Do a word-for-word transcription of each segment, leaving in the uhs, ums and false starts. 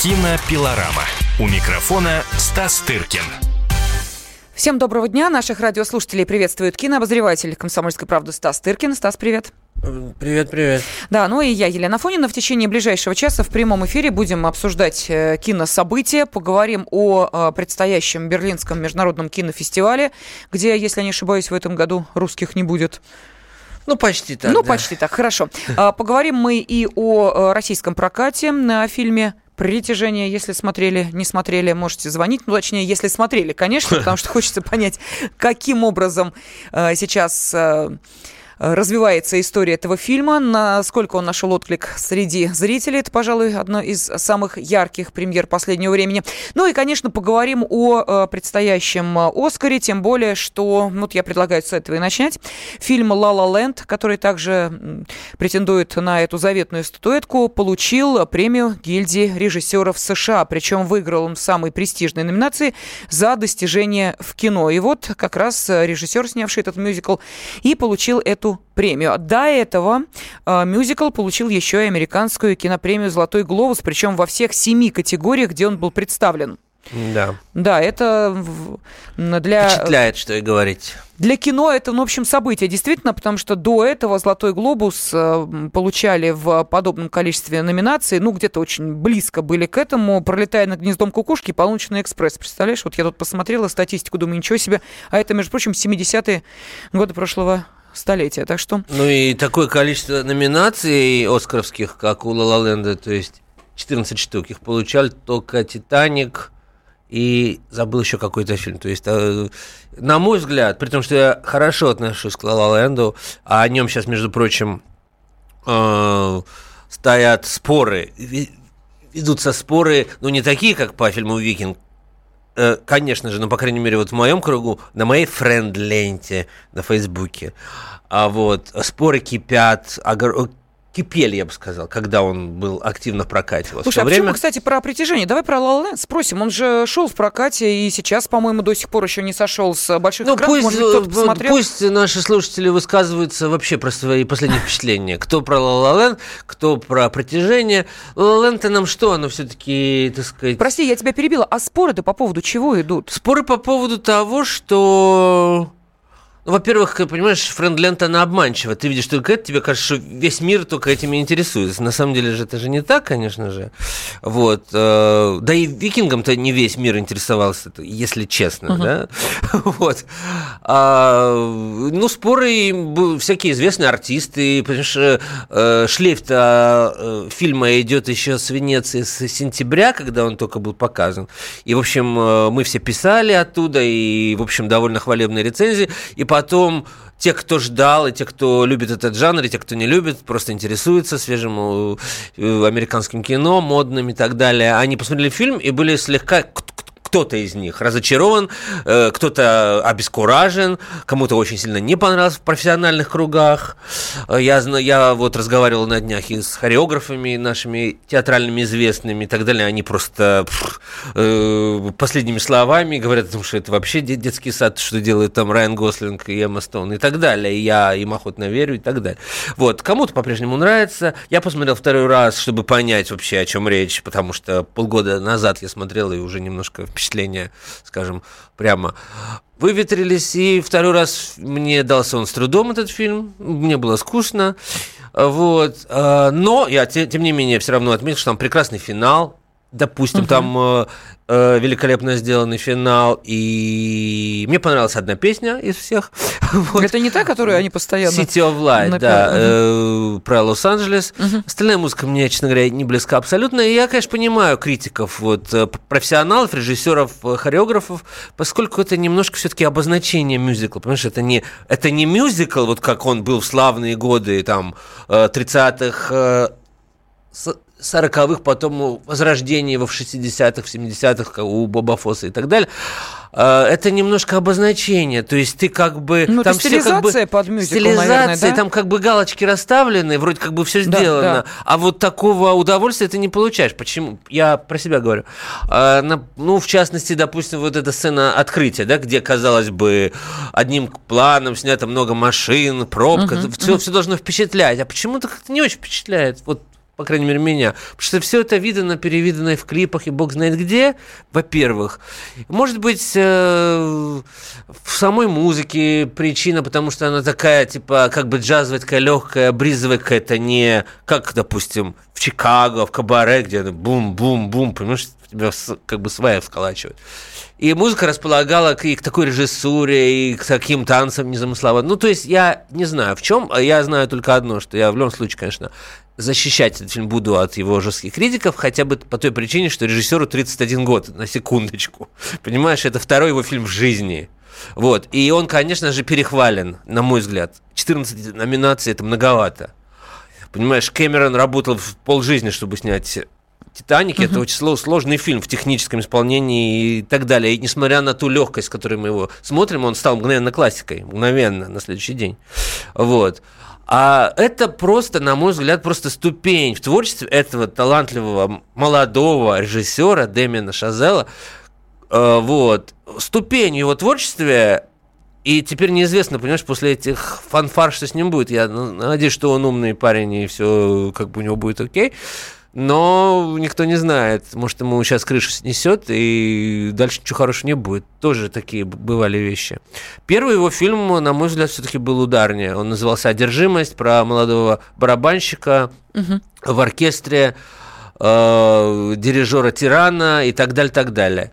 Кинопилорама. У микрофона Стас Тыркин. Всем доброго дня. Наших радиослушателей приветствует кинообозреватель «Комсомольской правды» Стас Тыркин. Стас, привет. Привет, привет. Да, ну и я, Елена Афонина. В течение ближайшего часа в прямом эфире будем обсуждать кинособытия. Поговорим о предстоящем Берлинском международном кинофестивале, где, если я не ошибаюсь, в этом году русских не будет. Ну, почти так. Ну, да. почти так, хорошо. Поговорим мы и о российском прокате, на фильме «Притяжение», если смотрели, не смотрели, можете звонить. Ну, точнее, если смотрели, конечно, потому что хочется понять, каким образом э, сейчас э, развивается история этого фильма, насколько он нашел отклик среди зрителей. Это, пожалуй, одно из самых ярких премьер последнего времени. Ну и, конечно, поговорим о э, предстоящем «Оскаре», тем более, что, вот я предлагаю с этого и начать, фильм «Ла-Ла Ленд», который также претендует на эту заветную статуэтку, получил премию гильдии режиссеров США, причем выиграл он в самой престижной номинации за достижение в кино. И вот как раз режиссер, снявший этот мюзикл, и получил эту премию. До этого э, мюзикл получил еще и американскую кинопремию «Золотой глобус», причем во всех семи категориях, где он был представлен. Да. Да, это для... Впечатляет, что и говорить. Для кино это, в общем, событие, действительно, потому что до этого «Золотой глобус» получали в подобном количестве номинаций, ну, где-то очень близко были к этому. «Пролетая над гнездом кукушки» и «Полуночный экспресс». Представляешь, вот я тут посмотрела статистику, думаю, ничего себе. А это, между прочим, семидесятые годы прошлого столетия, так что... Ну, и такое количество номинаций оскаровских, как у «Ла-Ла Ленда», то есть четырнадцать штук, их получали только «Титаник», и забыл еще какой-то фильм. То есть, на мой взгляд, при том, что я хорошо отношусь к «Ла-Ла Ленду», а о нем сейчас, между прочим, э- стоят споры, ведутся споры, ну, не такие, как по фильму «Викинг», э- конечно же, но, по крайней мере, вот в моем кругу, на моей френд-ленте на Фейсбуке, а вот споры кипят, огр... кипели, я бы сказал, когда он был активно в прокате. Слушай, в то а время... почему, кстати, про «Притяжение»? Давай про «Ла-Ла Ленд» спросим. Он же шел в прокате и сейчас, по-моему, до сих пор еще не сошел с больших ну, экранов. Пусть, Может быть, кто-то посмотрел? Пусть наши слушатели высказываются вообще про свои последние впечатления. Кто про «Ла-Ла Ленд», кто про «Притяжение». «Ла-Ла Ленд» нам что? Оно все-таки, так сказать... Прости, я тебя перебила. А споры-то по поводу чего идут? Споры по поводу того, что... Во-первых, понимаешь, френд-лента, она обманчива. Ты видишь только это, тебе кажется, что весь мир только этим и интересуется. На самом деле же это же не так, конечно же. Вот. Да и «Викингом»-то не весь мир интересовался, если честно, uh-huh. да? Вот. А, ну, споры, всякие известные артисты. Понимаешь, шлейф-то фильма идет еще с Венеции, с сентября, когда он только был показан. И, в общем, мы все писали оттуда, и, в общем, довольно хвалебные рецензии. И по Потом те, кто ждал, и те, кто любит этот жанр, и те, кто не любит, просто интересуются свежим американским кино, модным и так далее, они посмотрели фильм и были слегка... Кто-то из них разочарован, кто-то обескуражен, кому-то очень сильно не понравилось в профессиональных кругах. Я, я вот разговаривал на днях и с хореографами нашими театральными известными и так далее. Они просто пфф, э, последними словами говорят о том, что это вообще детский сад, что делают там Райан Гослинг и Эмма Стоун и так далее. И я им охотно верю и так далее. Вот. Кому-то по-прежнему нравится. Я посмотрел второй раз, чтобы понять вообще, о чем речь, потому что полгода назад я смотрел и уже немножко... впечатления, скажем, прямо выветрились, и второй раз мне дался он с трудом, этот фильм, мне было скучно, вот, но я, тем не менее, все равно отметил, что там прекрасный финал, допустим, угу. там э, великолепно сделанный финал, и мне понравилась одна песня из всех. Вот. Это не та, которую они постоянно... City of Light, напи... да, э, про Лос-Анджелес. Угу. Остальная музыка мне, честно говоря, не близка абсолютно, и я, конечно, понимаю критиков, вот, профессионалов, режиссеров, хореографов, поскольку это немножко все-таки обозначение мюзикла, понимаешь, это не, это не мюзикл, вот как он был в славные годы, там, тридцатых, сороковых, потом возрождение в шестидесятых, семидесятых у Боба Фосса и так далее. Это немножко обозначение, то есть ты как бы... Ну, там стилизация все как бы, под мюзикл, стилизация, наверное, да? Там как бы галочки расставлены, вроде как бы все сделано, да, да. А вот такого удовольствия ты не получаешь. Почему? Я про себя говорю. Ну, в частности, допустим, вот эта сцена открытия, да, где, казалось бы, одним планом снято много машин, пробка, угу, все, угу. все должно впечатлять, а почему-то как-то не очень впечатляет, вот. по крайней мере, меня. Потому что все это видано, перевидано в клипах, и бог знает где, во-первых. Может быть, э, в самой музыке причина, потому что она такая, типа, как бы джазовая, такая легкая, бризовая какая-то, не как, допустим, в Чикаго, в Кабаре, где бум-бум-бум, понимаешь, тебя как бы своя всколачивает. И музыка располагала и к такой режиссуре, и к таким танцам незамысловатым. Ну, то есть, я не знаю, в чем, я знаю только одно, что я в любом случае, конечно, защищать этот фильм буду от его жестких критиков, хотя бы по той причине, что режиссеру тридцать один год, на секундочку. Понимаешь, это второй его фильм в жизни. Вот. И он, конечно же, перехвален, на мой взгляд. четырнадцать номинаций – это многовато. Понимаешь, Кэмерон работал в полжизни, чтобы снять «Титаник», uh-huh. это очень сложный фильм в техническом исполнении и так далее. И несмотря на ту легкость, с которой мы его смотрим, он стал мгновенно классикой, мгновенно, на следующий день. Вот. А это просто, на мой взгляд, просто ступень в творчестве этого талантливого молодого режиссера Дэмьена Шазелла. Вот. Ступень его творчества. И теперь неизвестно, понимаешь, после этих фанфар, что с ним будет. Я надеюсь, что он умный парень, и все как бы у него будет окей. Но никто не знает. Может, ему сейчас крышу снесет, и дальше ничего хорошего не будет. Тоже такие бывали вещи. Первый его фильм, на мой взгляд, все-таки был ударнее. Он назывался «Одержимость», про молодого барабанщика угу. в оркестре, э, дирижера-тирана и так далее, так далее.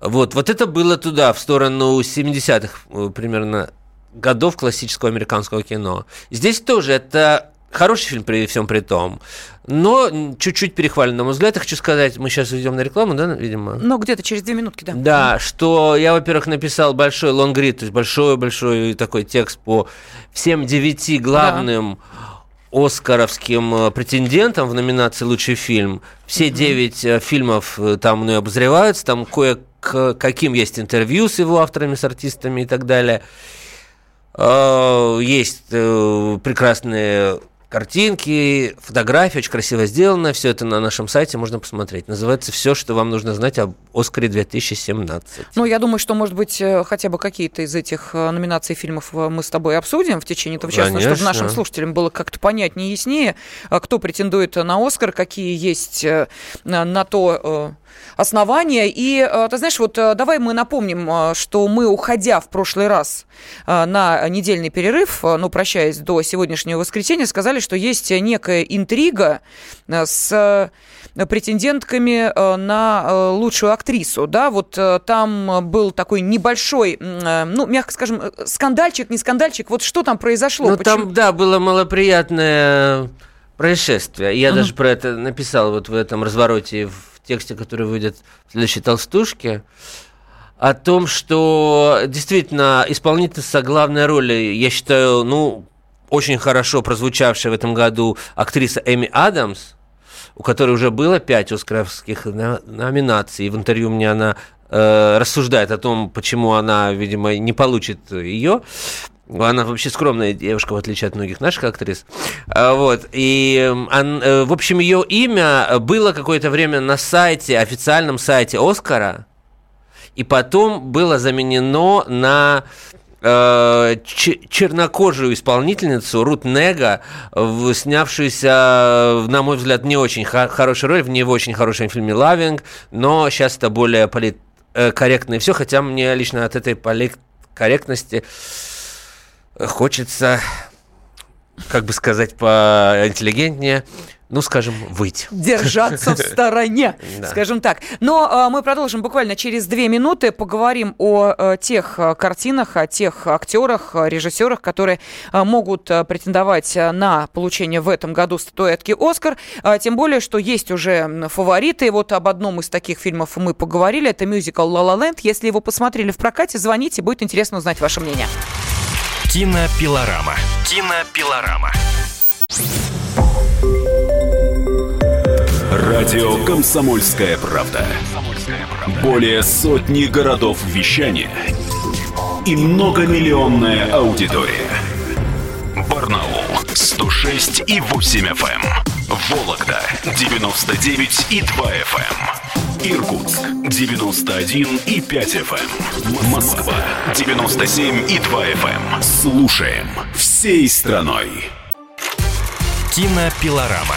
Вот, вот это было туда, в сторону семидесятых примерно годов классического американского кино. Здесь тоже это... Хороший фильм при всем при том, но чуть-чуть перехвален, на мой взгляд. Я хочу сказать, мы сейчас идем на рекламу, да, видимо? Ну, где-то через две минутки, да. Да, что я, во-первых, написал большой лонгрид, то есть большой-большой такой текст по всем девяти главным да. оскаровским претендентам в номинации «Лучший фильм». Все девять mm-hmm. фильмов там мной ну, обозреваются, там кое-каким есть интервью с его авторами, с артистами и так далее. Есть прекрасные... картинки, фотографии, очень красиво сделано. Все это на нашем сайте можно посмотреть. Называется «Все, что вам нужно знать об Оскаре-две тысячи семнадцатом». Ну, я думаю, что, может быть, хотя бы какие-то из этих номинаций фильмов мы с тобой обсудим в течение этого часа, чтобы нашим слушателям было как-то понятнее и яснее, кто претендует на «Оскар», какие есть на то основания. И, ты знаешь, вот давай мы напомним, что мы, уходя в прошлый раз на недельный перерыв, ну, прощаясь до сегодняшнего воскресенья, сказали, что есть некая интрига с претендентками на лучшую актрису. Да? Вот там был такой небольшой, ну, мягко скажем, скандальчик, не скандальчик. Вот что там произошло? Ну, там, да, было малоприятное происшествие. Я uh-huh. даже про это написал вот в этом развороте, в тексте, который выйдет в следующей толстушке. О том, что действительно исполнительница главной роли, я считаю, ну, очень хорошо прозвучавшая в этом году актриса Эми Адамс, у которой уже было пять оскаровских номинаций. В интервью мне она э, рассуждает о том, почему она, видимо, не получит ее. Она вообще скромная девушка, в отличие от многих наших актрис. Вот. И, в общем, ее имя было какое-то время на сайте, официальном сайте Оскара, и потом было заменено на... чернокожую исполнительницу Рут Нега, снявшуюся, на мой взгляд, не очень х- хорошую роль, в не очень хорошем фильме «Лавинг», но сейчас это более политкорректно и все, хотя мне лично от этой политкорректности хочется, как бы сказать поинтеллигентнее, ну, скажем, выйти. Держаться в стороне, скажем так. Но мы продолжим буквально через две минуты. Поговорим о тех картинах, о тех актерах, режиссерах, которые могут претендовать на получение в этом году статуэтки «Оскар». Тем более, что есть уже фавориты. Вот об одном из таких фильмов мы поговорили. Это мюзикл «Ла-Ла Ленд». Если его посмотрели в прокате, звоните. Будет интересно узнать ваше мнение. Кинопилорама. Кинопилорама. Радио «Комсомольская правда». Более сотни городов вещания и многомиллионная аудитория. Барнаул сто шесть и восемь эф эм, Вологда девяносто девять и два эф эм, Иркутск девяносто один и пять эф эм, Москва девяносто семь и два эф эм. Слушаем всей страной. Кинопилорама.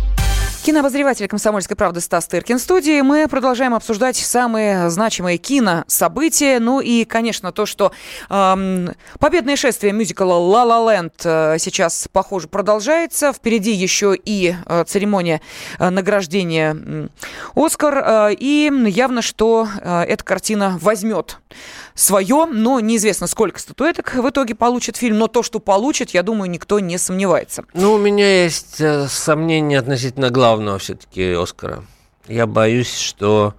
Кинообозреватель «Комсомольской правды» Стас Тыркин в студии. Мы продолжаем обсуждать самые значимые кинособытия. Ну и, конечно, то, что эм, победное шествие мюзикла «Ла-Ла Ленд» сейчас, похоже, продолжается. Впереди еще и э, церемония э, награждения э, «Оскар». Э, и явно, что э, эта картина возьмет свое. Но неизвестно, сколько статуэток в итоге получит фильм. Но то, что получит, я думаю, никто не сомневается. Ну, у меня есть э, сомнения относительно главного. Главного все-таки «Оскара». Я боюсь, что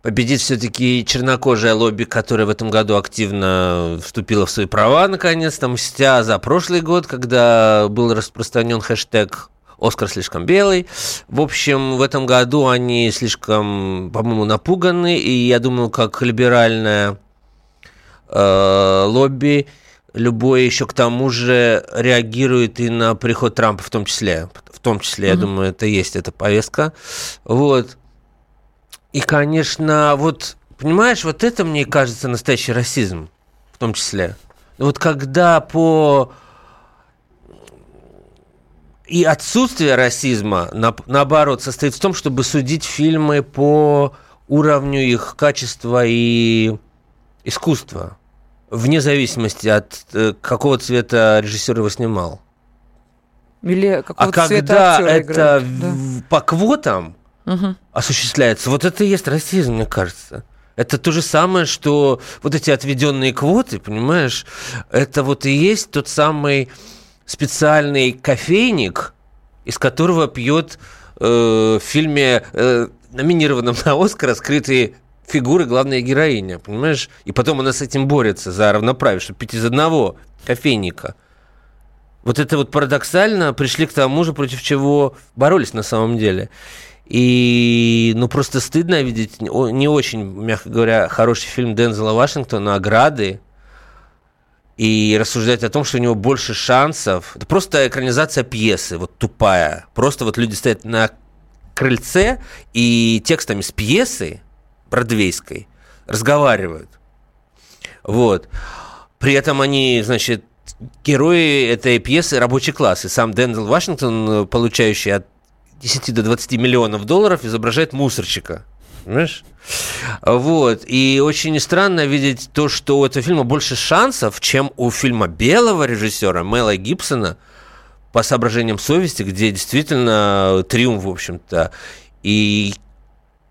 победит все-таки чернокожая лобби, которая в этом году активно вступила в свои права, наконец-то, мстя за прошлый год, когда был распространен хэштег «Оскар слишком белый». В общем, в этом году они слишком, по-моему, напуганы, и я думаю, как либеральное э, лобби, любое еще к тому же реагирует и на приход Трампа в том числе. В том числе, mm-hmm. я думаю, это и есть эта повестка. Вот. И, конечно, вот, понимаешь, вот это, мне кажется, настоящий расизм в том числе. Вот когда по... И отсутствие расизма, на, наоборот, состоит в том, чтобы судить фильмы по уровню их качества и искусства. Вне зависимости от э, какого цвета режиссер его снимал. Или какого а цвета актера играет. А когда это в, да. по квотам угу. осуществляется, вот это и есть расизм, мне кажется. Это то же самое, что вот эти отведенные квоты, понимаешь, это вот и есть тот самый специальный кофейник, из которого пьет э, в фильме, э, номинированном на «Оскар», скрытые фигуры, главная героиня, понимаешь? И потом она с этим борется за равноправие, чтобы пить из одного кофейника. Вот это вот парадоксально пришли к тому же, против чего боролись на самом деле. И, ну, просто стыдно видеть не очень, мягко говоря, хороший фильм Дензела Вашингтона «Ограды» и рассуждать о том, что у него больше шансов. Это просто экранизация пьесы, вот тупая. Просто вот люди стоят на крыльце и текстами с пьесы бродвейской разговаривают. Вот. При этом они, значит, герои этой пьесы рабочий класс. И сам Дензел Вашингтон, получающий от десяти до двадцати миллионов долларов, изображает мусорщика. Понимаешь? Вот. И очень странно видеть то, что у этого фильма больше шансов, чем у фильма белого режиссера Мела Гибсона «По соображениям совести», где действительно триумф, в общем-то, и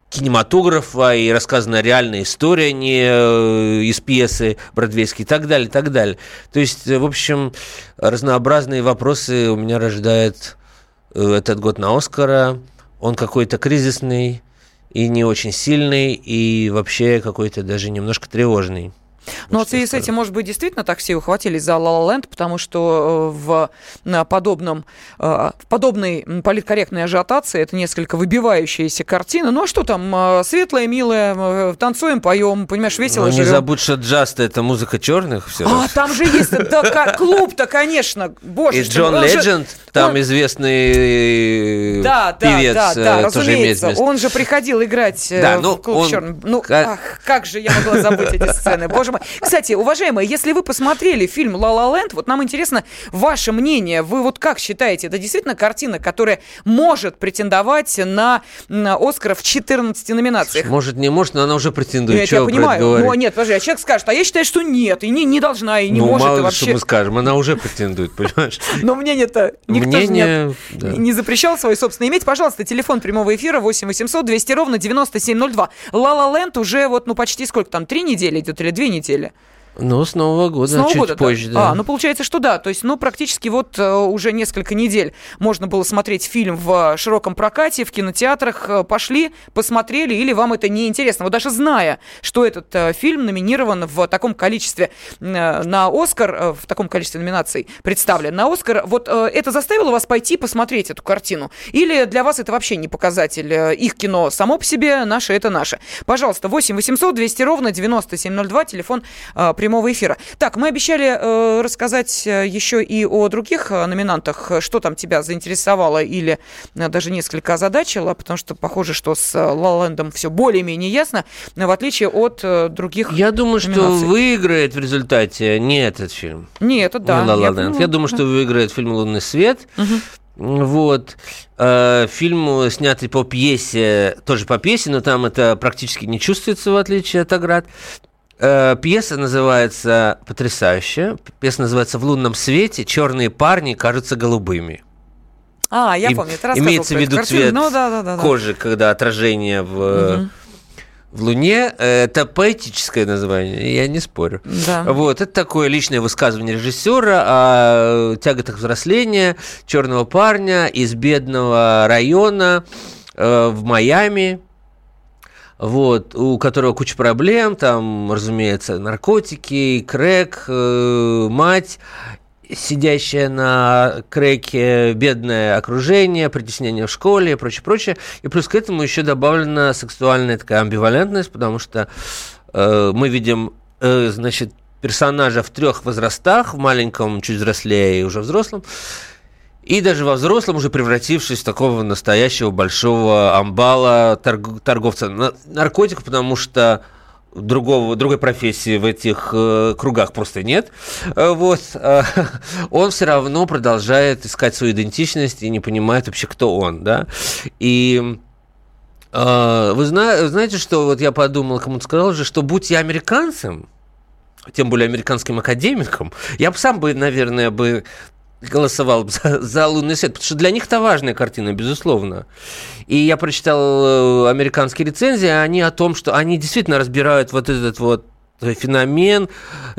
кинематографа, и рассказана реальная история, не из пьесы бродвейской, и так далее, и так далее. То есть, в общем, разнообразные вопросы у меня рождает этот год на «Оскара». Он какой-то кризисный и не очень сильный, и вообще какой-то даже немножко тревожный. Ну, вот в связи с этим, может быть, действительно так все ухватились за «Ла-Ла Ленд», потому что в подобном, в подобной политкорректной ажиотации это несколько выбивающаяся картина. Ну, а что там? Светлая, милая, танцуем, поем, понимаешь, весело живем. Не забудь, что джаз-то это музыка черных все. А, раз. Там же есть да, клуб-то, конечно. Боже, и Джон Ледженд, там он... известный да, певец, да, да, да, тоже имеет место. Он же приходил играть да, ну, в клуб он... черных. Ну, как... ах, как же я могла забыть эти сцены, боже мой. Кстати, уважаемые, если вы посмотрели фильм «Ла-Ла Ленд», вот нам интересно ваше мнение. Вы вот как считаете, это действительно картина, которая может претендовать на, на «Оскар» в четырнадцати номинациях? Может, не может, но она уже претендует. Нет, я понимаю. Ну, нет, подожди, а человек скажет, а я считаю, что нет, и не, не должна, и не ну, может. Ну, мало ли, вообще... что мы скажем, она уже претендует, понимаешь? Но мнение-то никто мнение... же не, да. не запрещал свое собственное иметь. Пожалуйста, телефон прямого эфира восемь восемьсот двести ровно девяносто семь ноль два. «Ла-Ла Ленд» уже вот, ну, почти сколько там, три недели идет или две недели? Теле. Ну, с Нового года, с Нового чуть года, позже. Да. Да. А, ну, получается, что да. То есть, ну, практически вот э, уже несколько недель можно было смотреть фильм в широком прокате, в кинотеатрах. Пошли, посмотрели, или вам это неинтересно. Вот даже зная, что этот э, фильм номинирован в таком количестве э, на «Оскар», э, в таком количестве номинаций представлен на «Оскар», вот э, это заставило вас пойти посмотреть эту картину? Или для вас это вообще не показатель? Их кино само по себе, наше – это наше. Пожалуйста, восемь восемьсот двести ровно девяносто семь ноль два, телефон э, при прямого эфира. Так, мы обещали э, рассказать еще и о других номинантах, что там тебя заинтересовало или э, даже несколько озадачило, потому что похоже, что с «Ла-Ла Лендом» все более-менее ясно, в отличие от э, других номинаций. Я думаю, номинаций. Что выиграет в результате не этот фильм. Не этот, да. Не «Ла-Ла Ленд». Я думаю, что выиграет фильм «Лунный свет». Угу. Вот. Фильм, снятый по пьесе, тоже по пьесе, но там это практически не чувствуется, в отличие от «Оград». Пьеса называется потрясающе. Пьеса называется «В лунном свете черные парни кажутся голубыми». А, я и, помню, это рассказывал. Имеется в виду цвет ну, да, да, да, кожи, да. Когда отражение в... Угу. В «Луне» это поэтическое название, я не спорю. Да. Вот, это такое личное высказывание режиссера о тяготах взросления черного парня из бедного района э, в Майами, вот, у которого куча проблем, там, разумеется, наркотики, крэк, э, мать, сидящая на крэке, бедное окружение, притеснение в школе и прочее, прочее. И плюс к этому еще добавлена сексуальная такая амбивалентность, потому что э, мы видим, э, значит, персонажа в трех возрастах, в маленьком, чуть взрослее и уже взрослом, и даже во взрослом, уже превратившись в такого настоящего большого амбала, торг- торговца на- наркотиков, потому что Другого, другой профессии в этих э, кругах просто нет. Э, вот, э, он все равно продолжает искать свою идентичность и не понимает вообще, кто он, да. И э, вы зна- знаете, что вот я подумал, кому-то сказал же, что будь я американцем, тем более американским академиком, я бы сам бы, наверное, бы голосовал за, за «Лунный свет», потому что для них это важная картина, безусловно. И я прочитал американские рецензии, они о том, что они действительно разбирают вот этот вот феномен,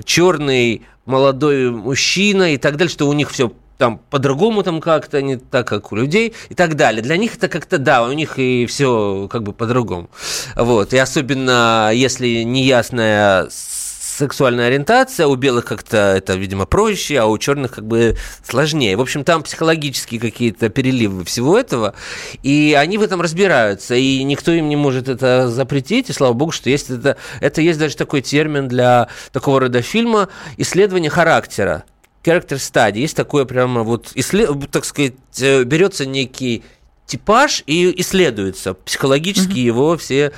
черный молодой мужчина и так далее, что у них все там по-другому там как-то, не так, как у людей и так далее. Для них это как-то, да, у них и все как бы по-другому. Вот. И особенно, если неясная сексуальная ориентация, у белых как-то это, видимо, проще, а у черных как бы сложнее. В общем, там психологические какие-то переливы всего этого, и они в этом разбираются, и никто им не может это запретить, и слава богу, что есть это, это есть даже такой термин для такого рода фильма – исследование характера, character study. Есть такое прямо вот, исслед... так сказать, берется некий типаж и исследуется психологически mm-hmm. его все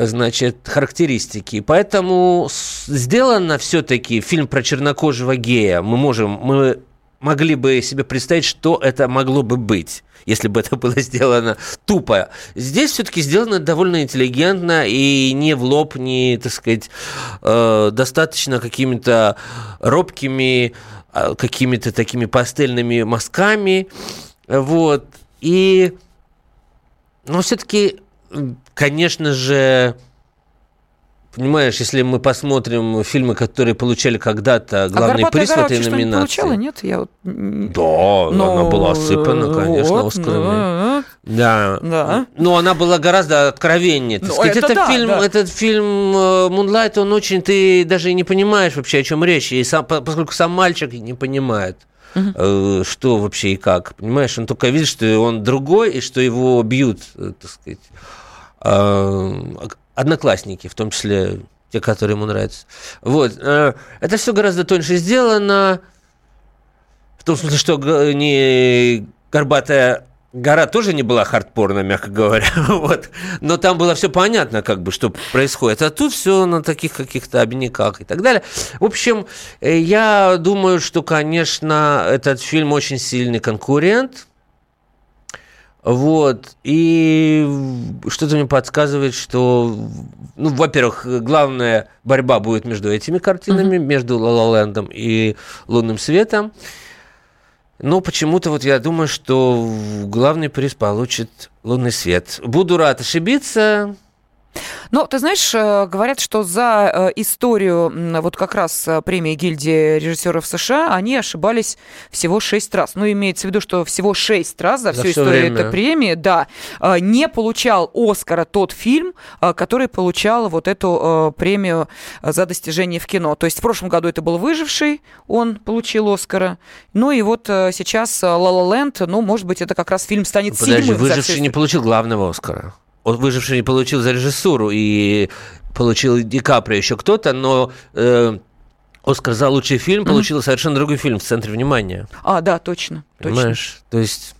значит, характеристики. Поэтому сделано все-таки фильм про чернокожего гея. Мы можем, мы могли бы себе представить, что это могло бы быть, если бы это было сделано тупо. Здесь все-таки сделано довольно интеллигентно и не в лоб, не, так сказать, э, достаточно какими-то робкими, э, какими-то такими пастельными мазками. Вот. И... Но все-таки... Конечно же, понимаешь, если мы посмотрим фильмы, которые получали когда-то главные а приз в этой номинации. Не получала, нет? Я вот... Да, но... она была осыпана, конечно, вот, Оскарами. Да. Да. да. Но она была гораздо откровеннее. Так сказать. Это это да, фильм, да. Этот фильм «Мунлайт», он очень... Ты даже не понимаешь вообще, о чем речь, и сам, поскольку сам мальчик не понимает. Uh-huh. Что вообще и как, понимаешь? Он только видит, что он другой, и что его бьют, так сказать, одноклассники, в том числе те, которые ему нравятся. Вот. Это все гораздо тоньше сделано, в том смысле, что не «Горбатая гора» тоже не была хардпорно, мягко говоря, вот. Но там было все понятно, как бы, что происходит. А тут все на таких каких-то обиняках и так далее. В общем, я думаю, что, конечно, этот фильм очень сильный конкурент. Вот. И что-то мне подсказывает, что, ну, во-первых, главная борьба будет между этими картинами, mm-hmm. между «Ла-Ла Лендом» и «Лунным светом». Но почему-то вот я думаю, что главный приз получит «Лунный свет». Буду рад ошибиться. Ну, ты знаешь, говорят, что за историю вот как раз премии гильдии режиссеров США они ошибались всего шесть раз. Ну, имеется в виду, что всего шесть раз за всю за историю время. Этой премии, да, не получал «Оскара» тот фильм, который получал вот эту премию за достижение в кино. То есть в прошлом году это был «Выживший», он получил «Оскара». Ну и вот сейчас «Ла-Ла Ленд», ну, может быть, это как раз фильм станет ну, подожди, седьмым. «Выживший» за не получил главного «Оскара». «Выживший» получил за режиссуру, и получил Ди Каприо еще кто-то, но э, Оскар за лучший фильм получила mm-hmm. совершенно другой фильм в центре внимания. А, да, точно. Понимаешь? Точно. То есть...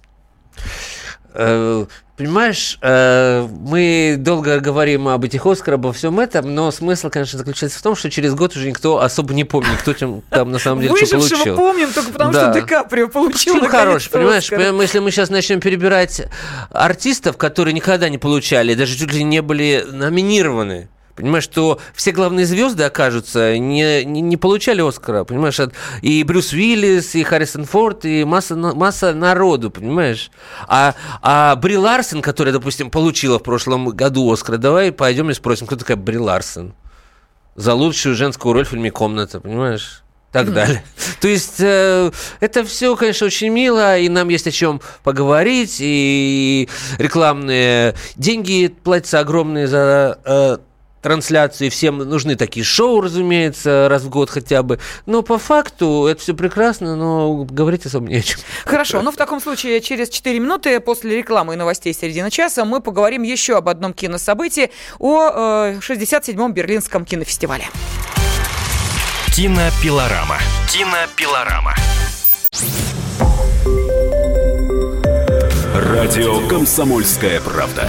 Э, понимаешь, э, мы долго говорим об этих Оскар, обо всем этом, но смысл, конечно, заключается в том, что через год уже никто особо не помнит, кто там, там на самом деле Выжившего что получил. Выжившего помним только потому, да. что Ди Каприо получил наконец-то Оскар. Хорош, понимаешь, если мы сейчас начнем перебирать артистов, которые никогда не получали, даже чуть ли не были номинированы, понимаешь, что все главные звезды, окажутся, не, не, не получали Оскара, понимаешь, и Брюс Уиллис, и Харрисон Форд, и масса, масса народу, понимаешь. А, а Бри Ларсен, которая, допустим, получила в прошлом году Оскар, давай пойдем и спросим, кто такая Бри Ларсен за лучшую женскую роль в фильме «Комната», понимаешь, так далее. То есть э, это все, конечно, очень мило, и нам есть о чем поговорить, и рекламные деньги платятся огромные за... Э, трансляции, всем нужны такие шоу, разумеется, раз в год хотя бы. Но по факту это все прекрасно, но говорить особо не о чем. Хорошо, но в таком случае через четыре минуты после рекламы и новостей середины часа мы поговорим еще об одном кинособытии, о э, шестьдесят седьмом Берлинском кинофестивале. Кинопилорама. Кинопилорама. Радио «Комсомольская правда».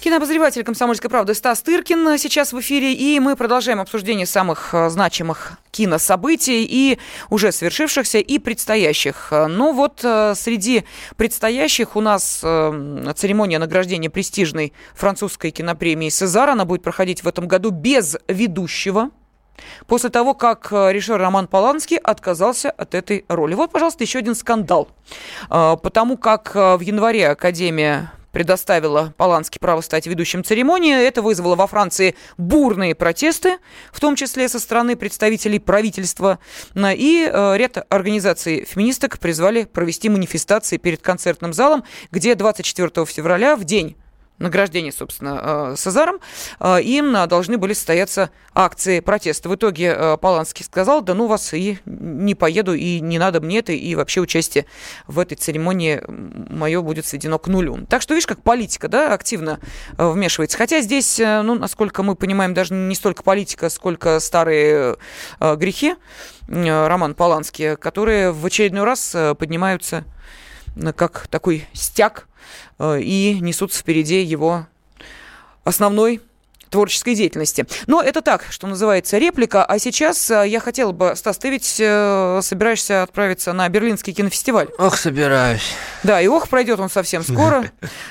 Кинообозреватель «Комсомольской правды» Стас Тыркин сейчас в эфире, и мы продолжаем обсуждение самых значимых кинособытий и уже совершившихся, и предстоящих. Ну вот среди предстоящих у нас церемония награждения престижной французской кинопремии «Сезар». Она будет проходить в этом году без ведущего, после того, как режиссер Роман Поланский отказался от этой роли. Вот, пожалуйста, еще один скандал. Потому как в январе Академия... предоставила Полански право стать ведущим церемонии. Это вызвало во Франции бурные протесты, в том числе со стороны представителей правительства. И ряд организаций феминисток призвали провести манифестации перед концертным залом, где двадцать четвёртого февраля, в день награждение, собственно, Сезаром, им должны были состояться акции протеста. В итоге Поланский сказал: да ну вас, и не поеду, и не надо мне это, и вообще участие в этой церемонии мое будет сведено к нулю. Так что, видишь, как политика, да, активно вмешивается. Хотя здесь, ну, насколько мы понимаем, даже не столько политика, сколько старые грехи Роман Поланский, которые в очередной раз поднимаются как такой стяг и несутся впереди его основной творческой деятельности. Но это так, что называется, реплика. А сейчас я хотела бы... Стас, ты ведь э, собираешься отправиться на Берлинский кинофестиваль? Ох, собираюсь. Да, и ох, пройдет он совсем скоро.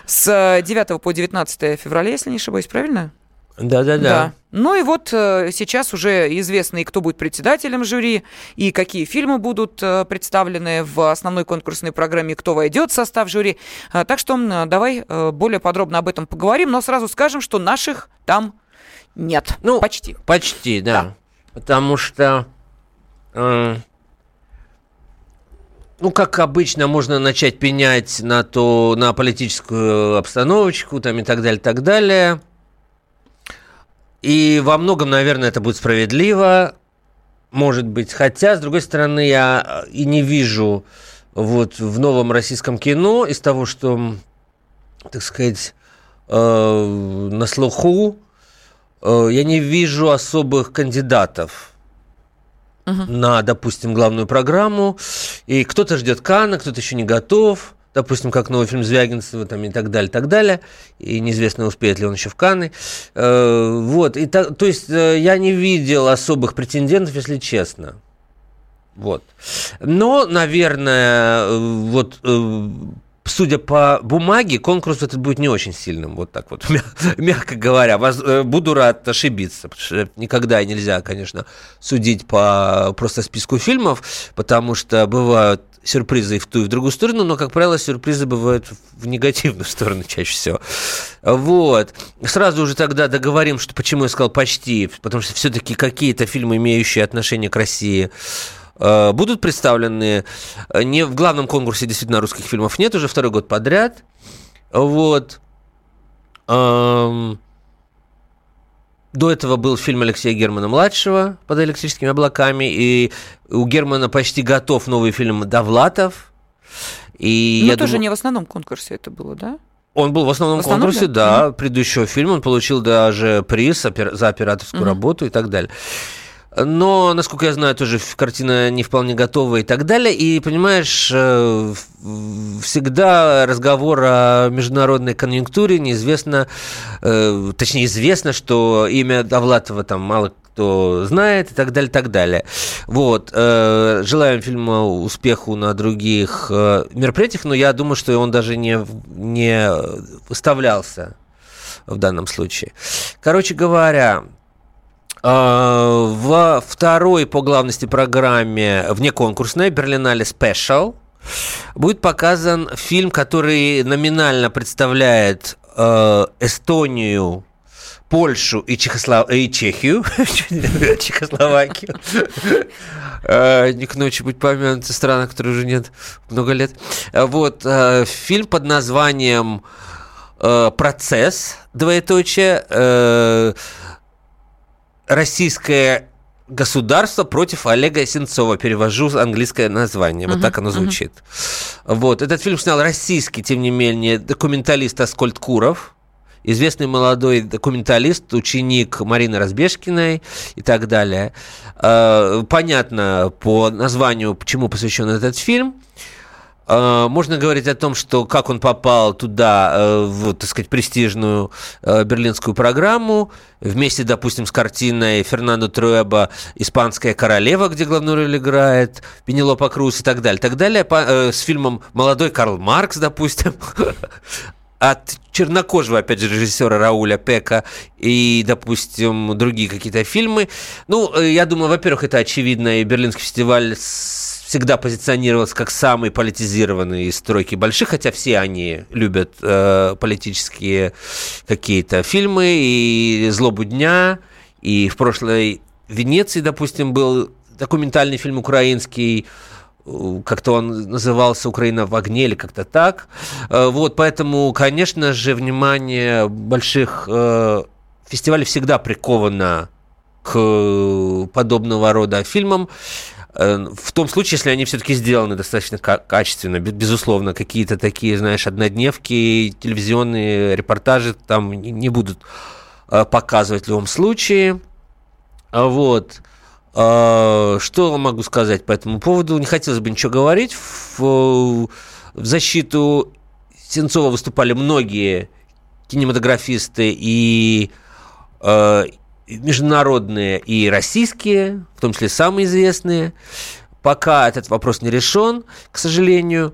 С девятого по девятнадцатое февраля, если не ошибаюсь, правильно? Да-да-да. Да. Ну и вот сейчас уже известно, и кто будет председателем жюри, и какие фильмы будут представлены в основной конкурсной программе, кто войдет в состав жюри. Так что давай более подробно об этом поговорим, но сразу скажем, что наших там нет. Ну, почти. Почти, да. да. Потому что... Э- Ну, как обычно, можно начать пенять на, то, на политическую обстановочку там, и так далее, так далее. И во многом, наверное, это будет справедливо, может быть. Хотя, с другой стороны, я и не вижу вот в новом российском кино из того, что, так сказать, э, на слуху, э, я не вижу особых кандидатов uh-huh. на, допустим, главную программу. И кто-то ждет Канна, кто-то еще не готов. Допустим, как новый фильм Звягинцева там, и так далее, так далее. И неизвестно, успеет ли он еще в Канны. Э, вот. И та, то есть я не видел особых претендентов, если честно. Вот. Но, наверное, вот, э, судя по бумаге, конкурс этот будет не очень сильным. Вот так вот, мягко говоря. Вас, э, буду рад ошибиться. Потому что никогда нельзя, конечно, судить по просто списку фильмов, потому что бывают сюрпризы и в ту, и в другую сторону, но, как правило, сюрпризы бывают в негативную сторону чаще всего. Вот. Сразу уже тогда договорим, что почему я сказал «почти», потому что все-таки какие-то фильмы, имеющие отношение к России, будут представлены. Не, в главном конкурсе действительно русских фильмов нет, уже второй год подряд. Вот. Эм... До этого был фильм Алексея Германа-младшего «Под электрическими облаками», и у Германа почти готов новый фильм «Довлатов». И Но я тоже думаю... не в основном конкурсе это было, да? Он был в основном, в основном конкурсе, да, да mm-hmm. предыдущего фильма. Он получил даже приз за операторскую mm-hmm. работу и так далее. Но, насколько я знаю, тоже картина не вполне готова и так далее. И, понимаешь, всегда разговор о международной конъюнктуре неизвестно, точнее, известно, что имя Довлатова там мало кто знает и так далее, так далее. Вот. Желаем фильма успеху на других мероприятиях, но я думаю, что он даже не, не выставлялся в данном случае. Короче говоря... Во второй по главности программе внеконкурсной «Берлинале Спешл» будет показан фильм, который номинально представляет э, Эстонию, Польшу и, Чехослов... и Чехию, Чехословакию. Не к ночи будь помянута страна, которой уже нет много лет. Вот фильм под названием «Процесс: Двоеточие. Российское государство против Олега Сенцова». Перевожу английское название. Uh-huh, вот так оно звучит. Uh-huh. Вот. Этот фильм снял российский, тем не менее, документалист Аскольд Куров, известный молодой документалист, ученик Марины Разбежкиной и так далее. Понятно по названию, чему посвящен этот фильм. Можно говорить о том, что как он попал туда, в, так сказать, престижную берлинскую программу, вместе, допустим, с картиной Фернандо Труэба «Испанская королева», где главную роль играет Пенелопа Круз и так далее, так далее, с фильмом «Молодой Карл Маркс», допустим, от чернокожего, опять же, режиссера Рауля Пека и, допустим, другие какие-то фильмы. Ну, я думаю, во-первых, это очевидно, и Берлинский фестиваль всегда позиционировался как самый политизированный из тройки больших, хотя все они любят э, политические какие-то фильмы, и «Злобу дня», и в прошлой Венеции, допустим, был документальный фильм украинский, как-то он назывался «Украина в огне» или как-то так. Э, вот, поэтому, конечно же, внимание больших э, фестивалей всегда приковано к подобного рода фильмам. В том случае, если они все-таки сделаны достаточно качественно, безусловно, какие-то такие, знаешь, однодневки, телевизионные репортажи там не будут показывать в любом случае. Вот. Что могу сказать по этому поводу? Не хотелось бы ничего говорить. В защиту Сенцова выступали многие кинематографисты и международные и российские, в том числе самые известные. Пока этот вопрос не решен, к сожалению.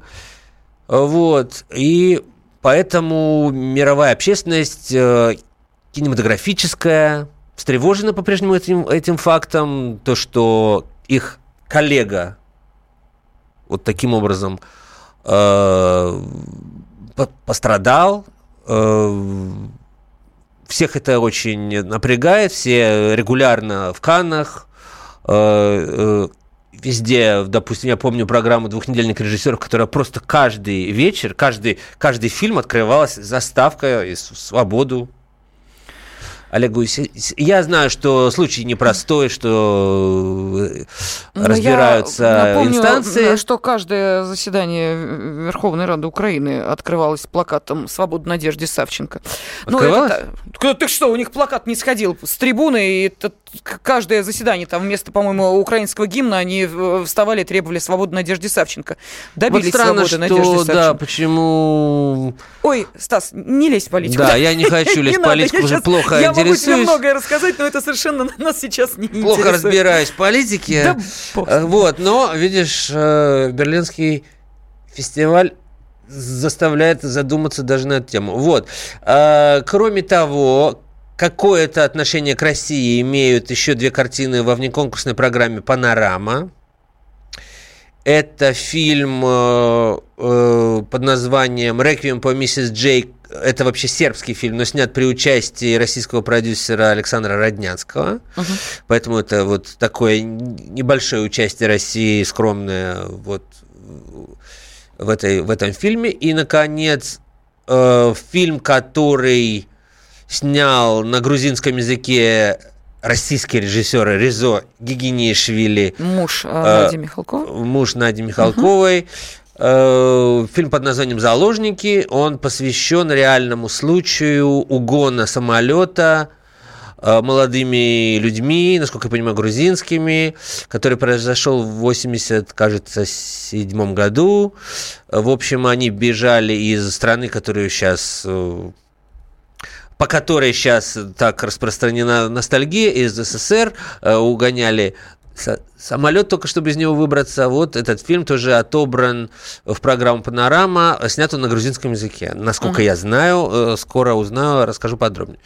Вот. И поэтому мировая общественность, кинематографическая, встревожена по-прежнему этим, этим фактом, то, что их коллега вот таким образом э- пострадал, э- всех это очень напрягает, все регулярно в Каннах, э, э, везде, допустим, я помню программу двухнедельных режиссеров, которая просто каждый вечер, каждый, каждый фильм открывалась заставка и «Свободу» Олегу. Я знаю, что случай непростой, что Но разбираются я напомню, инстанции. Что каждое заседание Верховной Рады Украины открывалось плакатом «Свобода Надежде Савченко». Открывалось? Это... Так что, у них плакат не сходил с трибуны, и это... каждое заседание, там вместо, по-моему, украинского гимна они вставали и требовали «Свободы Надежде Савченко». Добились вот свободы что, Надежде Савченко. Да, почему... Ой, Стас, не лезь в политику. Да, да? Я не хочу лезть в политику, уже плохо я интересуюсь. Я могу тебе многое рассказать, но это совершенно нас сейчас не интересует. Плохо разбираюсь в политике. Да, вот, но, видишь, Берлинский фестиваль заставляет задуматься даже на эту тему. Вот. Кроме того, какое-то отношение к России имеют еще две картины во внеконкурсной программе «Панорама». Это фильм э, под названием «Реквием по миссис Джей Это вообще сербский фильм, но снят при участии российского продюсера Александра Роднянского. Угу. Поэтому это вот такое небольшое участие России, скромное вот в, этой, в этом фильме. И, наконец, э, фильм, который снял на грузинском языке российские режиссеры Резо Гигинишвили. Муж э, Нади Михалковой. Муж Нади Михалковой. Угу. Э, фильм под названием «Заложники». Он посвящен реальному случаю угона самолета э, молодыми людьми, насколько я понимаю, грузинскими, который произошел в восемьдесят, кажется, седьмом году. В общем, они бежали из страны, которую сейчас... Э, по которой сейчас так распространена ностальгия, из СССР, э, угоняли со- самолет только, чтобы из него выбраться. Вот этот фильм тоже отобран в программу «Панорама», снят он на грузинском языке. Насколько mm-hmm. я знаю, э, скоро узнаю, расскажу подробнее.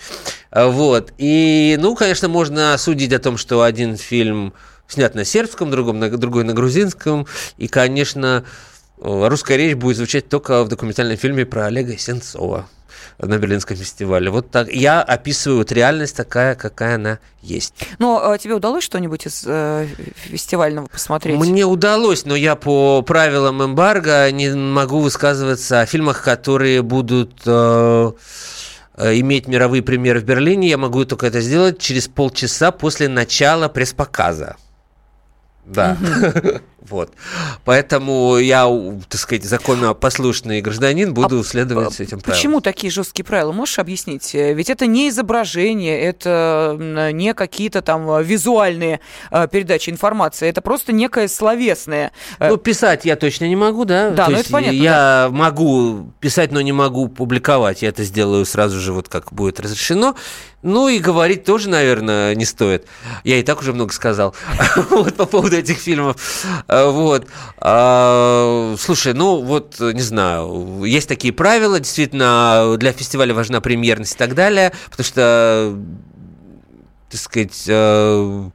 Э, вот. И, ну, конечно, можно судить о том, что один фильм снят на сербском, другом на, другой на грузинском, и, конечно, э, русская речь будет звучать только в документальном фильме про Олега Сенцова на Берлинском фестивале. Вот так. Я описываю вот реальность такая, какая она есть. Но а тебе удалось что-нибудь из э, фестивального посмотреть? Мне удалось, но я по правилам эмбарго не могу высказываться о фильмах, которые будут э, иметь мировые премьеры в Берлине. Я могу только это сделать через полчаса после начала пресс-показа. Да, mm-hmm. вот. Поэтому я, так сказать, законопослушный гражданин, буду а следовать этим правилам. Почему такие жесткие правила? Можешь объяснить? Ведь это не изображение, это не какие-то там визуальные передачи информации, это просто некое словесное. Ну, писать я точно не могу, да? Да, То ну есть это понятно. Я да. могу писать, но не могу публиковать, я это сделаю сразу же, вот как будет разрешено. Ну и говорить тоже, наверное, не стоит. Я и так уже много сказал по поводу этих фильмов. Вот. Слушай, ну вот, не знаю, есть такие правила, действительно, для фестиваля важна премьерность и так далее, потому что, так сказать...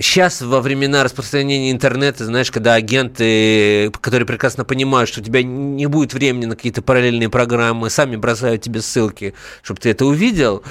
Сейчас, во времена распространения интернета, знаешь, когда агенты, которые прекрасно понимают, что у тебя не будет времени на какие-то параллельные программы, сами бросают тебе ссылки, чтобы ты это увидел,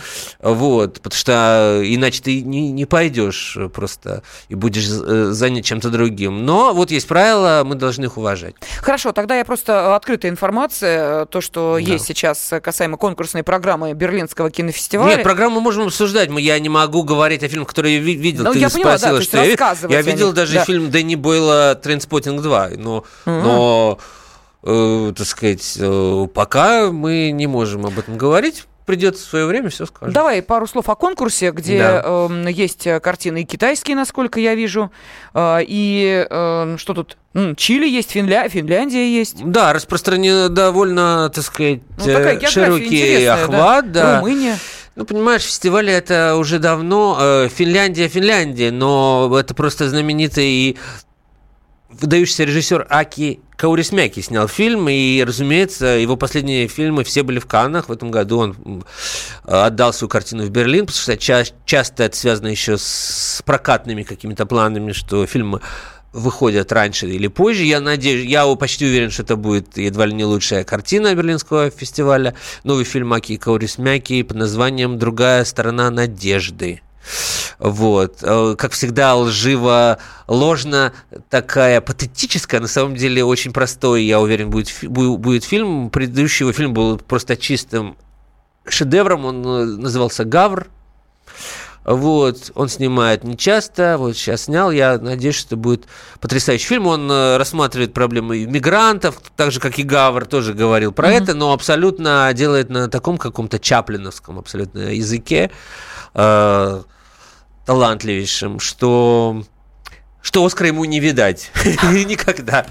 вот, потому что иначе ты не, не пойдешь просто и будешь занят чем-то другим. Но вот есть правила, мы должны их уважать. Хорошо, тогда я просто открытая информация, то, что да. есть сейчас касаемо конкурсной программы Берлинского кинофестиваля. Нет, программу мы можем обсуждать, мы, я не могу говорить о фильмах, которые я видел. Но ты я поняла, спросила, да. Что я, я видел них, даже да. фильм Дэнни Бойла «Трейнспоттинг два», но, mm-hmm. но э, так сказать, э, пока мы не можем об этом говорить. Придется в свое время, все скажем. Давай пару слов о конкурсе, где да. э, есть картины и китайские, насколько я вижу, э, и э, что тут? Чили есть, Финля... Финляндия есть. Да, распространено довольно, так сказать, ну, такая широкий охват. Да. Да. Румыния. Ну, понимаешь, фестивали это уже давно. Э, Финляндия, Финляндия, но это просто знаменитый и выдающийся режиссер Аки Каурисмяки снял фильм, и, разумеется, его последние фильмы все были в Каннах. В этом году он отдал свою картину в Берлин, потому что ча- часто это связано еще с прокатными какими-то планами, что фильмы выходят раньше или позже. Я надеюсь, я почти уверен, что это будет едва ли не лучшая картина Берлинского фестиваля. Новый фильм Аки Каурисмяки под названием «Другая сторона надежды». Вот. Как всегда, лживо, ложно, такая патетическая, на самом деле, очень простой, я уверен, будет, будет фильм. Предыдущий его фильм был просто чистым шедевром, он назывался «Гавр». Вот, он снимает нечасто, вот сейчас снял, я надеюсь, что будет потрясающий фильм. Он рассматривает проблемы мигрантов, так же, как и Гавр тоже говорил про mm-hmm. это, но абсолютно делает на таком каком-то чаплиновском абсолютно языке, э, талантливейшем, что... что Оскара ему не видать. Никогда.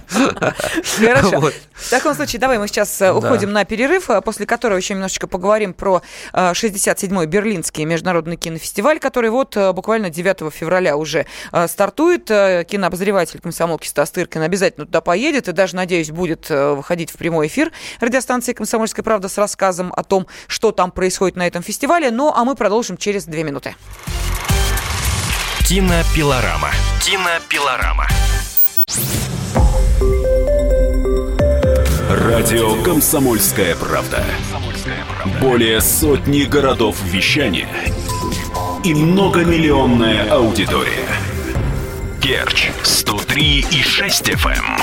Хорошо. Вот. В таком случае, давай мы сейчас да. уходим на перерыв, после которого еще немножечко поговорим про шестьдесят седьмой Берлинский международный кинофестиваль, который вот буквально девятого февраля уже стартует. Кинообозреватель комсомолки Стас Тыркин обязательно туда поедет и даже, надеюсь, будет выходить в прямой эфир радиостанции «Комсомольская правда» с рассказом о том, что там происходит на этом фестивале. Ну, а мы продолжим через две минуты. Кинопилорама. Кинопилорама. Радио «Комсомольская правда». Более сотни городов вещания и многомиллионная аудитория. Керчь сто три и шесть эф эм,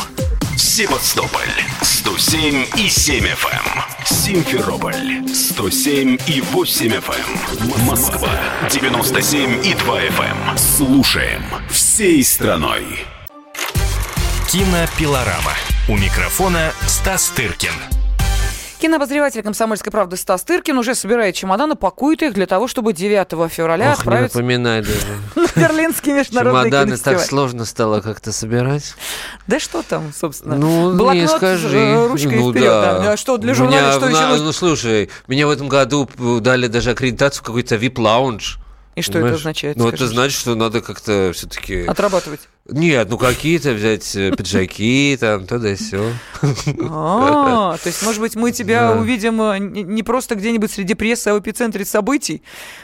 Севастополь сто семь и семь эф эм, Симферополь сто семь и восемь эф эм, Москва девяносто семь и два эф эм. Слушаем всей страной. Кинопилорама. У микрофона Стас Тыркин. Кинообозреватель «Комсомольской правды» Стас Тыркин уже собирает чемоданы, пакует их для того, чтобы девятого февраля Ох, отправиться... не напоминай даже. Берлинский международный кинофестиваль. Чемоданы так сложно стало как-то собирать. Да что там, собственно. Ну, не скажи. Ручкой вперед. А что, для журналиста, что еще... Ну, слушай, меня в этом году дали даже аккредитацию в какой-то ви ай пи-лаунж. И что Понимаешь? это означает? Ну, скажи. Это значит, что надо как-то все-таки... Отрабатывать? Нет, ну какие-то взять пиджаки, там, то да сё. А, то есть, может быть, мы тебя увидим не просто где-нибудь среди прессы, а в эпицентре событий?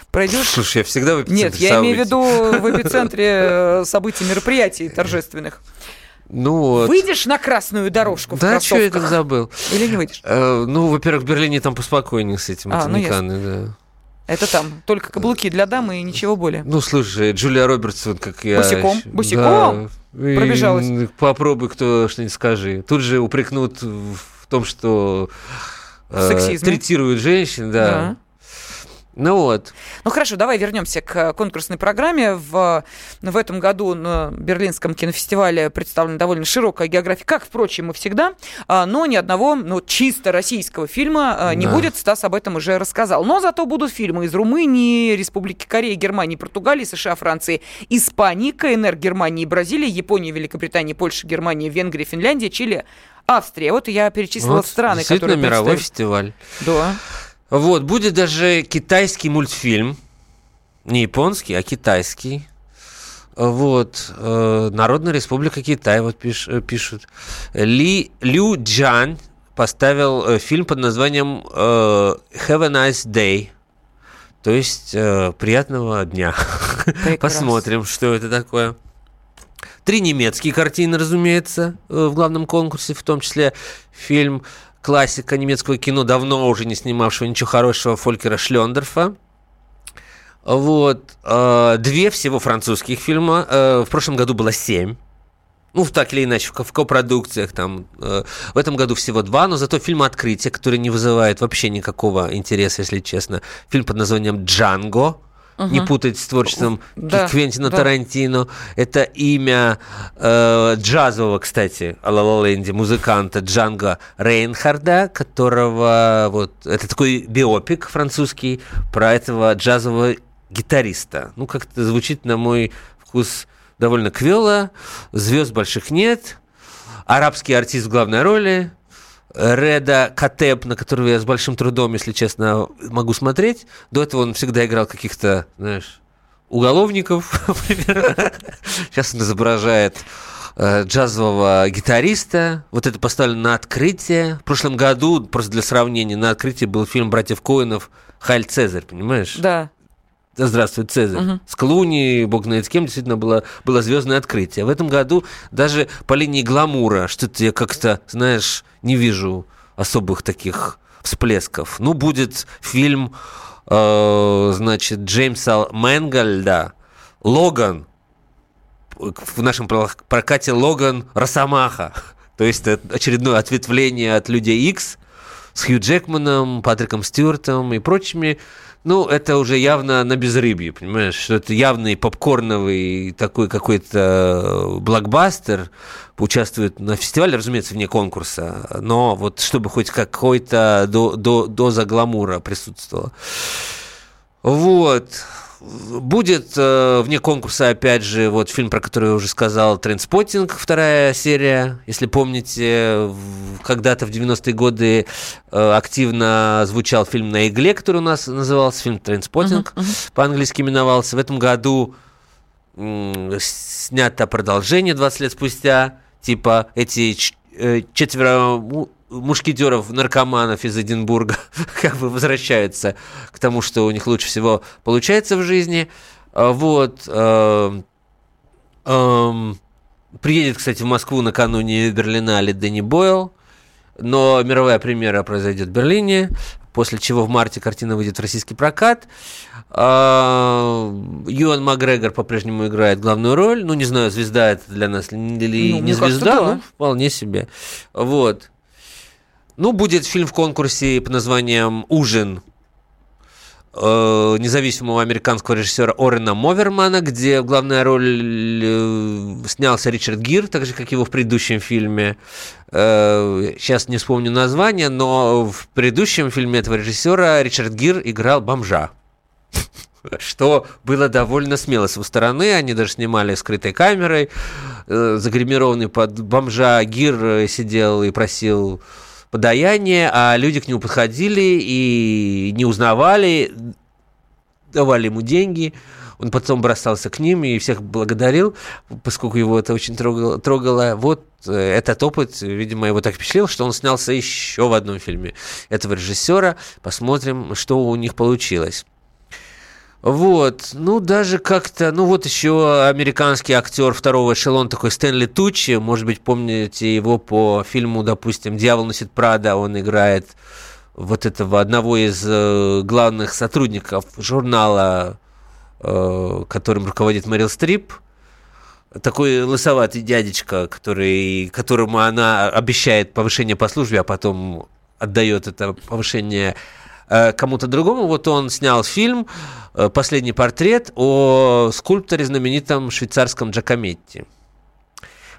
Пройдешь? Слушай, я всегда в эпицентре событий. Нет, я имею в виду в эпицентре событий, мероприятий торжественных. Ну вот. Выйдешь на красную дорожку в кроссовках? Да, что я там забыл? Или не выйдешь? Ну, во-первых, в Берлине там поспокойнее с этим, это Миканы, да. Это там только каблуки для дамы и ничего более. Ну, слушай, Джулия Робертс, вот как я... Босиком? Босиком? Да. Пробежалась. И попробуй, кто что-нибудь скажи. Тут же упрекнут в том, что э, третируют женщин, да. да. Ну вот. Ну хорошо, давай вернемся к конкурсной программе. В, в этом году на Берлинском кинофестивале представлена довольно широкая география, как, впрочем, и всегда, но ни одного ну, чисто российского фильма не да. будет. Стас об этом уже рассказал. Но зато будут фильмы из Румынии, Республики Корея, Германии, Португалии, США, Франции, Испании, КНР, Германии, Бразилии, Японии, Великобритании, Польши, Германии, Венгрии, Финляндии, Чили, Австрии. Вот я перечислила вот, страны, которые представляют. Действительно, мировой фестиваль. Да. Вот, будет даже китайский мультфильм. Не японский, а китайский. Вот. Народная республика Китай, вот пиш, пишут. Ли, Лю Джан поставил фильм под названием «Have a nice day». То есть «Приятного дня». Прекрасно. Посмотрим, что это такое. Три немецкие картины, разумеется, в главном конкурсе, в том числе фильм... Классика немецкого кино, давно уже не снимавшего ничего хорошего, Фолькера Шлёндорфа. Вот. Две всего французских фильма. В прошлом году было семь. Ну, так или иначе, в копродукциях. Там. В этом году всего два, но зато фильм «Открытие», который не вызывает вообще никакого интереса, если честно. Фильм под названием «Джанго». Uh-huh. Не путать с творчеством да, Квентина да. Тарантино. Это имя э, джазового, кстати, Ла-Ла Ленде, музыканта Джанго Рейнхарда, которого... Вот, это такой биопик французский про этого джазового гитариста. Ну, как-то звучит, на мой вкус, довольно квело. Звезд больших нет. Арабский артист в главной роли. Реда Катеб, на которого я с большим трудом, если честно, могу смотреть. До этого он всегда играл каких-то, знаешь, уголовников, например. Сейчас он изображает э, джазового гитариста. Вот это поставлено на «Открытие». В прошлом году, просто для сравнения, на «Открытии» был фильм братьев Коэнов «Хайль Цезарь», понимаешь? Да. Да здравствуй, Цезарь. Угу. С Клуни, бог знает с кем, действительно было, было звездное открытие. В этом году даже по линии гламура что-то я как-то, знаешь, не вижу особых таких всплесков. Ну, будет фильм, э, значит, Джеймса Мэнгольда «Логан». В нашем прокате «Логан Росомаха». То есть это очередное ответвление от «Людей Икс» с Хью Джекманом, Патриком Стюартом и прочими. Ну, это уже явно на безрыбье, понимаешь, что это явный попкорновый такой какой-то блокбастер, участвует на фестивале, разумеется, вне конкурса, но вот чтобы хоть какой-то до, до, доза гламура присутствовала. Вот. Будет э, вне конкурса, опять же, вот фильм, про который я уже сказал, «Трейнспоттинг», вторая серия. Если помните, в, когда-то в девяностые годы э, активно звучал фильм на игле, который у нас назывался, фильм «Трейнспоттинг», uh-huh, uh-huh. по-английски именовался. В этом году м- снято продолжение двадцать лет спустя, типа эти ч- э, четверо... мушкетеров-наркоманов из Эдинбурга как бы возвращаются к тому, что у них лучше всего получается в жизни. Вот. Эм, эм, приедет, кстати, в Москву накануне Берлинале Дэнни Бойл. но мировая премьера произойдет в Берлине, после чего в марте картина выйдет в российский прокат. Юан Макгрегор по-прежнему играет главную роль. Ну, не знаю, звезда это для нас или ну, не звезда, да. но вполне себе. Вот. Ну, будет фильм в конкурсе под названием «Ужин» независимого американского режиссера Орена Мовермана, где в главную роль снялся Ричард Гир, так же, как его в предыдущем фильме. Сейчас не вспомню название, но в предыдущем фильме этого режиссера Ричард Гир играл бомжа. Что было довольно смело с его стороны. Они даже снимали скрытой камерой. Загримированный под бомжа Гир сидел и просил подаяние, а люди к нему подходили и не узнавали, давали ему деньги. Он потом бросался к ним и всех благодарил, поскольку его это очень трогало. трогало. Вот этот опыт, видимо, его так впечатлил, что он снялся еще в одном фильме этого режиссера. Посмотрим, что у них получилось. Вот, ну даже как-то, ну вот еще американский актер второго эшелона такой Стэнли Туччи, может быть, помните его по фильму, допустим, «Дьявол носит Прада», он играет вот этого одного из э, главных сотрудников журнала, э, которым руководит Мэрил Стрип, такой лысоватый дядечка, который, которому она обещает повышение по службе, а потом отдает это повышение кому-то другому. Вот он снял фильм «Последний портрет» о скульпторе знаменитом швейцарском Джакометти.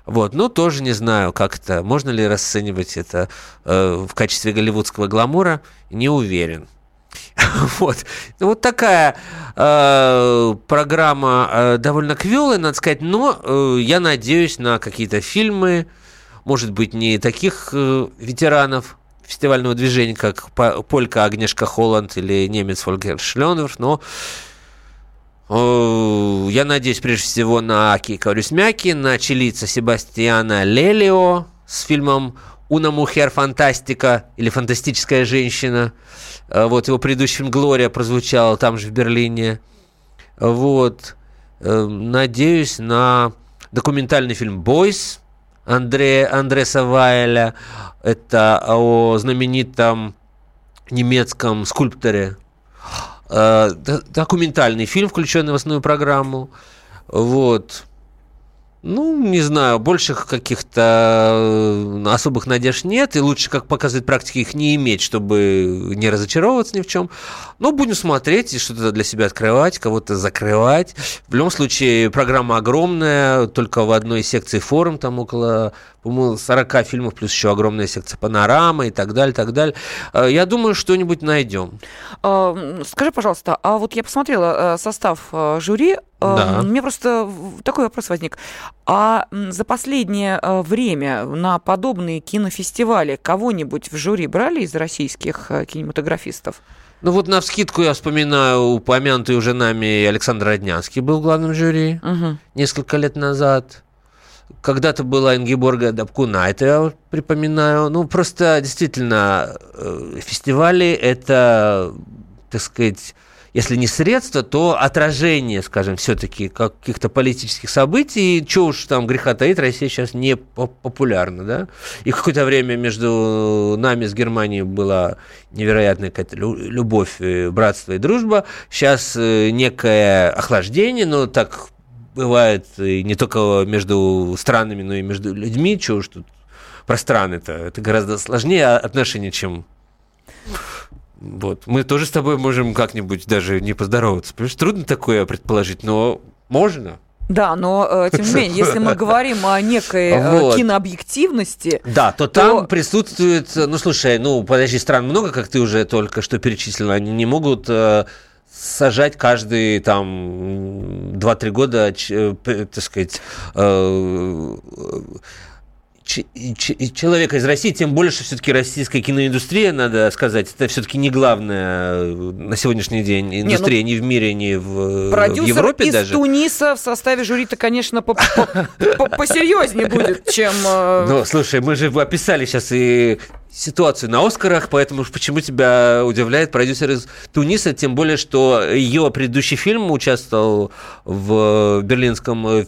Вот, ну, тоже не знаю, как-то, можно ли расценивать это э, в качестве голливудского гламура, не уверен. Вот, вот такая э, программа э, довольно квелая, надо сказать, но э, я надеюсь на какие-то фильмы, может быть, не таких э, ветеранов фестивального движения, как полька Агнешка Холланд или немец Фольгер Шленверф, но э, я надеюсь прежде всего на Аки Каурисмяки, на чилийца Себастьяна Лелио с фильмом «Una mujer fantástica» или «Фантастическая женщина». Э, вот его предыдущий фильм «Глория» прозвучал там же в Берлине. Вот. Э, надеюсь на документальный фильм «Бойс» Андре, Андреса Вайля, это о знаменитом немецком скульпторе. Э, документальный фильм, включенный в основную программу. Вот. Ну, не знаю, больших каких-то особых надежд нет, и лучше, как показывает практика, их не иметь, чтобы не разочаровываться ни в чем. Но будем смотреть и что-то для себя открывать, кого-то закрывать. В любом случае, программа огромная, только в одной секции форум, там около, по-моему, сорок фильмов, плюс еще огромная секция панорама и так далее, так далее. Я думаю, что-нибудь найдем. Скажи, пожалуйста, а вот я посмотрела состав жюри, да. У меня просто такой вопрос возник. А за последнее время на подобные кинофестивали кого-нибудь в жюри брали из российских кинематографистов? Ну вот навскидку я вспоминаю упомянутый уже нами Александр Роднянский был в главном жюри угу. несколько лет назад. Когда-то была Ингеборга Дапкуна, это я припоминаю. Ну просто действительно фестивали это, так сказать... Если не средство, то отражение, скажем, все-таки каких-то политических событий. Чего уж там греха таит, Россия сейчас не популярна, да? И какое-то время между нами с Германией была невероятная какая-то любовь, братство и дружба. Сейчас некое охлаждение, но так бывает и не только между странами, но и между людьми. Чего уж тут про страны-то? Это гораздо сложнее отношения, чем... Вот. Мы тоже с тобой можем как-нибудь даже не поздороваться. Понимаешь, трудно такое предположить, но можно. Да, но, тем не менее, если мы говорим о некой вот. кинообъективности... Да, то, то там присутствует... Ну, слушай, ну, подожди, стран много, как ты уже только что перечислила. Они не могут э, сажать каждые, там, два-три года, э, так сказать... Э, человека из России, тем больше все-таки российская киноиндустрия, надо сказать, это все-таки не главная на сегодняшний день индустрия не, ну, ни в мире, ни в, в Европе даже. Продюсер из Туниса в составе жюри-то, конечно, посерьезнее будет, чем... Ну, слушай, мы же описали сейчас и ситуацию на «Оскарах», поэтому почему тебя удивляет продюсер из Туниса, тем более, что ее предыдущий фильм участвовал в берлинском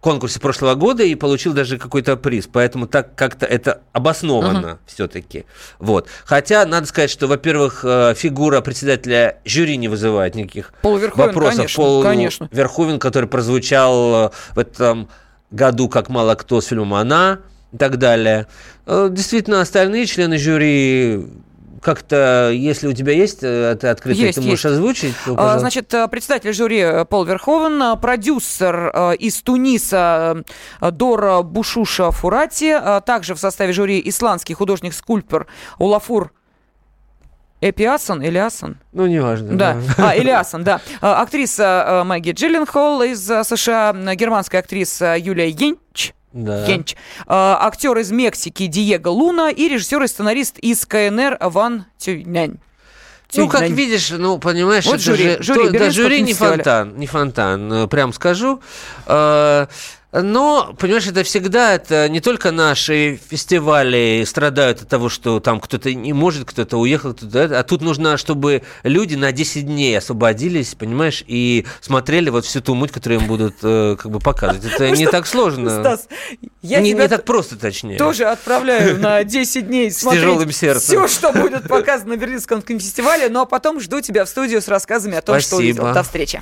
конкурсе прошлого года и получил даже какой-то приз. Поэтому так как-то это обосновано uh-huh. все-таки. Вот. Хотя, надо сказать, что, во-первых, фигура председателя жюри не вызывает никаких Полуверховен, вопросов. Конечно, Пол конечно. Верховен, который прозвучал в этом году, как мало кто, с фильмом «Она» и так далее. Действительно, остальные члены жюри... Как-то, если у тебя есть, ты открыто есть, ты можешь есть. Озвучить. То, значит, председатель жюри Пол Верховен, продюсер из Туниса Дора Бушуша Фурати, также в составе жюри исландский художник-скульптор Улафур Эпиасон, Элиасон? Ну, неважно. Да, да. А, Элиасон, да. Актриса Мэгги Джилленхол из США, германская актриса Юлия Йенч. Да. Янч. А, актер из Мексики Диего Луна и режиссер и сценарист из КНР Ван Тюнянь. Ну, как видишь, ну, понимаешь, вот это жюри, жюри, то, да, жюри не фонтан, не фонтан, прям скажу. Но, понимаешь, это всегда, это не только наши фестивали страдают от того, что там кто-то не может, кто-то уехал, кто-то, а тут нужно, чтобы люди на десять дней освободились, понимаешь, и смотрели вот всю ту муть, которую им будут как бы показывать. Это не так сложно. Стас, я не так просто, точнее. Тоже отправляю на десять дней смотреть все, что будет показано на Берлинском кинофестивале, ну а потом жду тебя в студию с рассказами о том, что увидел. До встречи.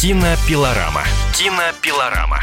Кинопилорама. Кинопилорама.